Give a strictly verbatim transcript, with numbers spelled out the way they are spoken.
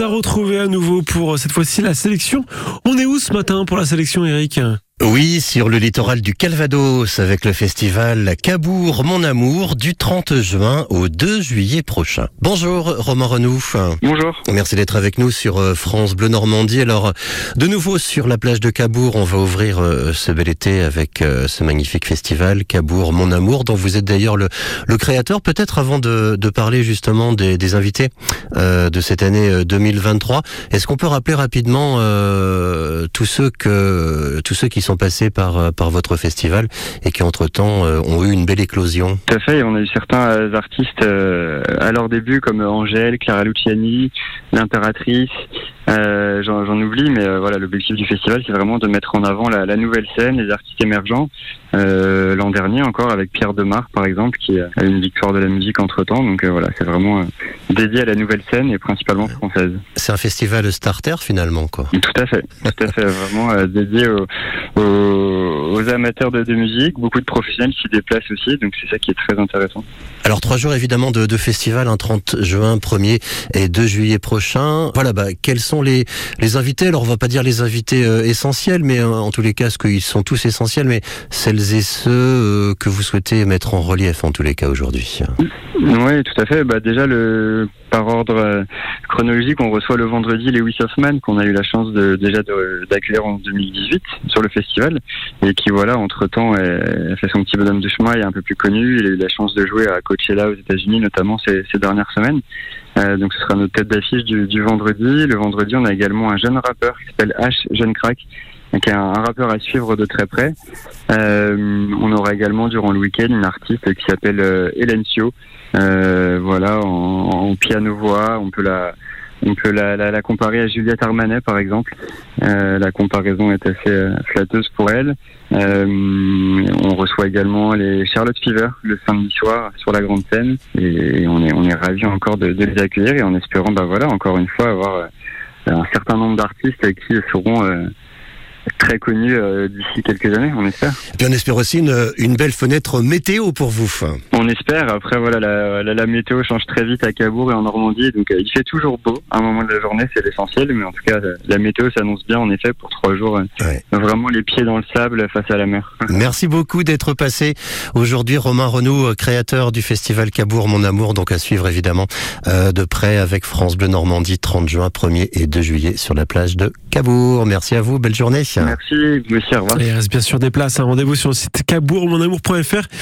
nous a retrouvés à nouveau pour cette fois-ci la sélection. On est où ce matin pour la sélection, Eric ? Oui, sur le littoral du Calvados, avec le festival Cabourg, mon amour, du trente juin au deux juillet prochain. Bonjour, Romain Renouf. Bonjour. Merci d'être avec nous sur France Bleu Normandie. Alors, de nouveau sur la plage de Cabourg, on va ouvrir euh, ce bel été avec euh, ce magnifique festival Cabourg, mon amour, dont vous êtes d'ailleurs le, le créateur. Peut-être avant de, de parler justement des, des invités euh, de cette année deux mille vingt-trois, est-ce qu'on peut rappeler rapidement euh, tous ceux que tous ceux qui sont passés par, par votre festival et qui entre-temps euh, ont eu une belle éclosion. Tout à fait, on a eu certains artistes euh, à leur début comme Angèle, Clara Luciani, l'impératrice, euh, j'en, j'en oublie, mais euh, voilà, l'objectif du festival c'est vraiment de mettre en avant la, la nouvelle scène, les artistes émergents. Euh, l'an dernier encore avec Pierre Demare par exemple qui a une victoire de la musique entre temps, donc euh, voilà, c'est vraiment euh, dédié à la nouvelle scène et principalement française. C'est un festival starter finalement quoi. Tout à fait, tout à fait, vraiment euh, dédié aux, aux, aux amateurs de, de musique, beaucoup de professionnels s'y déplacent aussi, donc c'est ça qui est très intéressant. Alors trois jours évidemment de, de festival, hein, trente juin, premier et deux juillet prochain. Voilà, bah, quels sont les, les invités? Alors on va pas dire les invités euh, essentiels, mais euh, en tous les cas, ils sont tous essentiels, mais celles et ceux que vous souhaitez mettre en relief en tous les cas aujourd'hui. Oui, tout à fait. Bah, déjà, le... par ordre chronologique, on reçoit le vendredi Lewis Hoffman, qu'on a eu la chance de, déjà de, d'accueillir en deux mille dix-huit sur le festival, et qui, voilà, entre-temps, a fait son petit bonhomme de chemin, il est un peu plus connu, il a eu la chance de jouer à Coachella aux États-Unis notamment ces, ces dernières semaines. Euh, donc ce sera notre tête d'affiche du, du vendredi. Le vendredi, on a également un jeune rappeur qui s'appelle H. Jeune Crack, donc un, un rappeur à suivre de très près. Euh, on aura également durant le week-end une artiste qui s'appelle euh, Elencio, euh, voilà, en, en piano-voix. On peut la, on peut la, la, la comparer à Juliette Armanet par exemple. Euh, la comparaison est assez euh, flatteuse pour elle. Euh, on reçoit également les Charlotte Fever le samedi soir sur la grande scène, et on est on est ravis encore de, de les accueillir, et en espérant, bah voilà, encore une fois avoir euh, un certain nombre d'artistes qui seront euh, très connu euh, d'ici quelques années, on espère. Et puis on espère aussi une, une belle fenêtre météo pour vous. On espère, après voilà, la, la, la météo change très vite à Cabourg et en Normandie, donc euh, il fait toujours beau à un moment de la journée, c'est l'essentiel, mais en tout cas euh, la météo s'annonce bien en effet pour trois jours, euh, ouais. Vraiment les pieds dans le sable face à la mer. Merci beaucoup d'être passé aujourd'hui, Romain Renouf, créateur du festival Cabourg, mon amour, donc à suivre évidemment euh, de près avec France Bleu Normandie, trente juin, premier et deux juillet sur la plage de Cabourg. Merci à vous, belle journée. Merci, monsieur. Au revoir. Il reste bien sûr des places. Hein. Rendez-vous sur le site cabourg mon amour point f r.